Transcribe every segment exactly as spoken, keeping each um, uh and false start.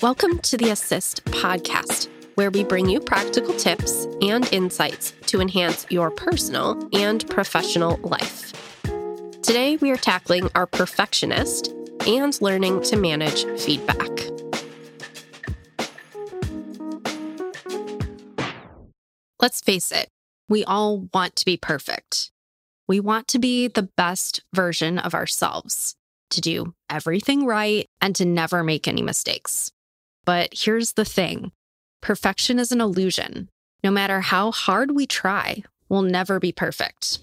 Welcome to the Assist Podcast, where we bring you practical tips and insights to enhance your personal and professional life. Today, we are tackling our perfectionist and learning to manage feedback. Let's face it, we all want to be perfect. We want to be the best version of ourselves, to do everything right, and to never make any mistakes. But here's the thing. Perfection is an illusion. No matter how hard we try, we'll never be perfect.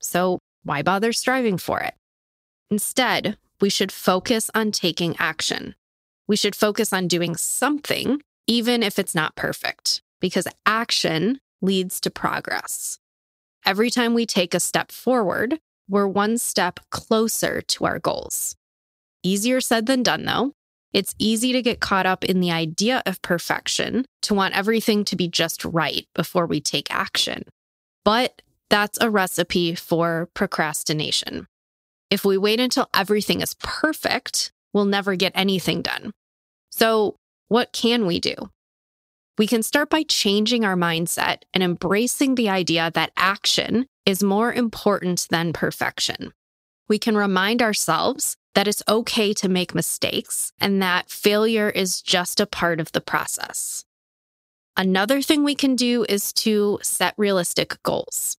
So why bother striving for it? Instead, we should focus on taking action. We should focus on doing something, even if it's not perfect, because action leads to progress. Every time we take a step forward, we're one step closer to our goals. Easier said than done, though. It's easy to get caught up in the idea of perfection, to want everything to be just right before we take action. But that's a recipe for procrastination. If we wait until everything is perfect, we'll never get anything done. So what can we do? We can start by changing our mindset and embracing the idea that action is more important than perfection. We can remind ourselves that it's okay to make mistakes and that failure is just a part of the process. Another thing we can do is to set realistic goals.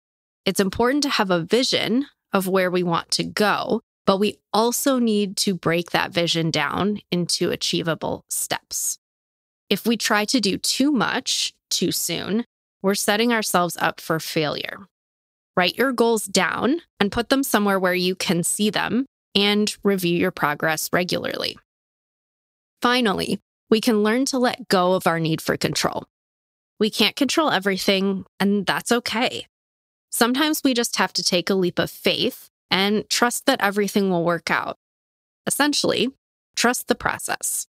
It's important to have a vision of where we want to go, but we also need to break that vision down into achievable steps. If we try to do too much too soon, we're setting ourselves up for failure. Write your goals down and put them somewhere where you can see them and review your progress regularly. Finally, we can learn to let go of our need for control. We can't control everything, and that's okay. Sometimes we just have to take a leap of faith and trust that everything will work out. Essentially, trust the process.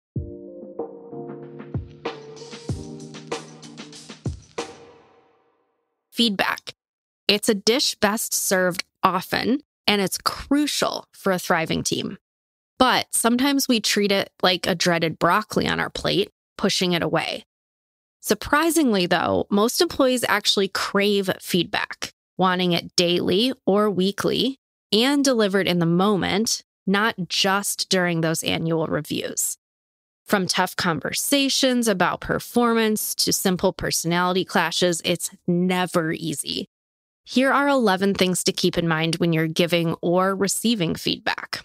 Feedback. It's a dish best served often, and it's crucial for a thriving team. But sometimes we treat it like a dreaded broccoli on our plate, pushing it away. Surprisingly, though, most employees actually crave feedback, wanting it daily or weekly and delivered in the moment, not just during those annual reviews. From tough conversations about performance to simple personality clashes, it's never easy. Here are eleven things to keep in mind when you're giving or receiving feedback.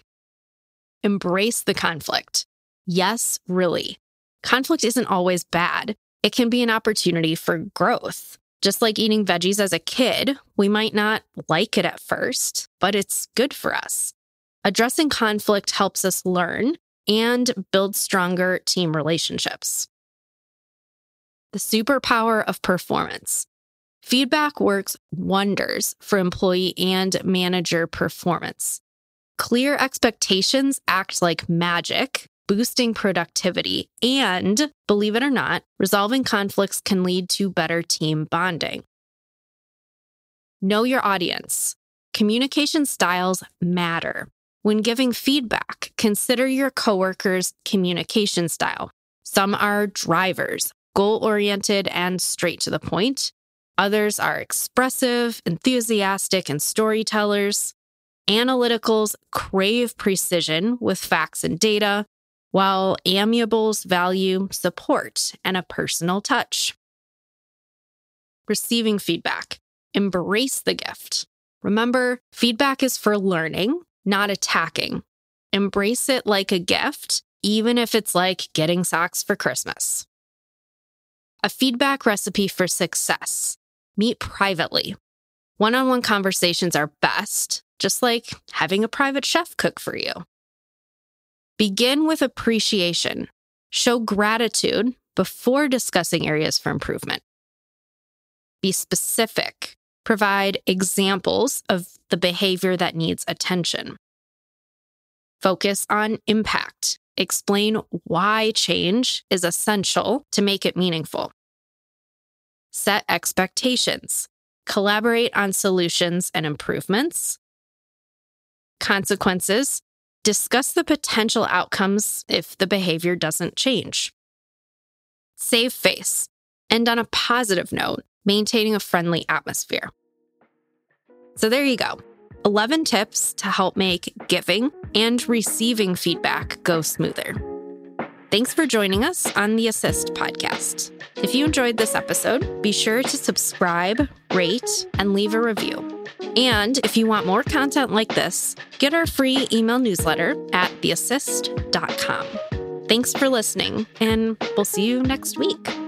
Embrace the conflict. Yes, really. Conflict isn't always bad. It can be an opportunity for growth. Just like eating veggies as a kid, we might not like it at first, but it's good for us. Addressing conflict helps us learn and build stronger team relationships. The superpower of performance. Feedback works wonders for employee and manager performance. Clear expectations act like magic, boosting productivity, and, believe it or not, resolving conflicts can lead to better team bonding. Know your audience. Communication styles matter. When giving feedback, consider your coworkers' communication style. Some are drivers, goal-oriented and straight to the point. Others are expressive, enthusiastic, and storytellers. Analyticals crave precision with facts and data, while amiables value support and a personal touch. Receiving feedback. Embrace the gift. Remember, feedback is for learning, not attacking. Embrace it like a gift, even if it's like getting socks for Christmas. A feedback recipe for success. Meet privately. One-on-one conversations are best, just like having a private chef cook for you. Begin with appreciation. Show gratitude before discussing areas for improvement. Be specific. Provide examples of the behavior that needs attention. Focus on impact. Explain why change is essential to make it meaningful. Set expectations. Collaborate on solutions and improvements. Consequences. Discuss the potential outcomes if the behavior doesn't change. Save face. End on a positive note, maintaining a friendly atmosphere. So there you go. eleven tips to help make giving and receiving feedback go smoother. Thanks for joining us on the Assist Podcast. If you enjoyed this episode, be sure to subscribe, rate, and leave a review. And if you want more content like this, get our free email newsletter at the assist dot com. Thanks for listening, and we'll see you next week.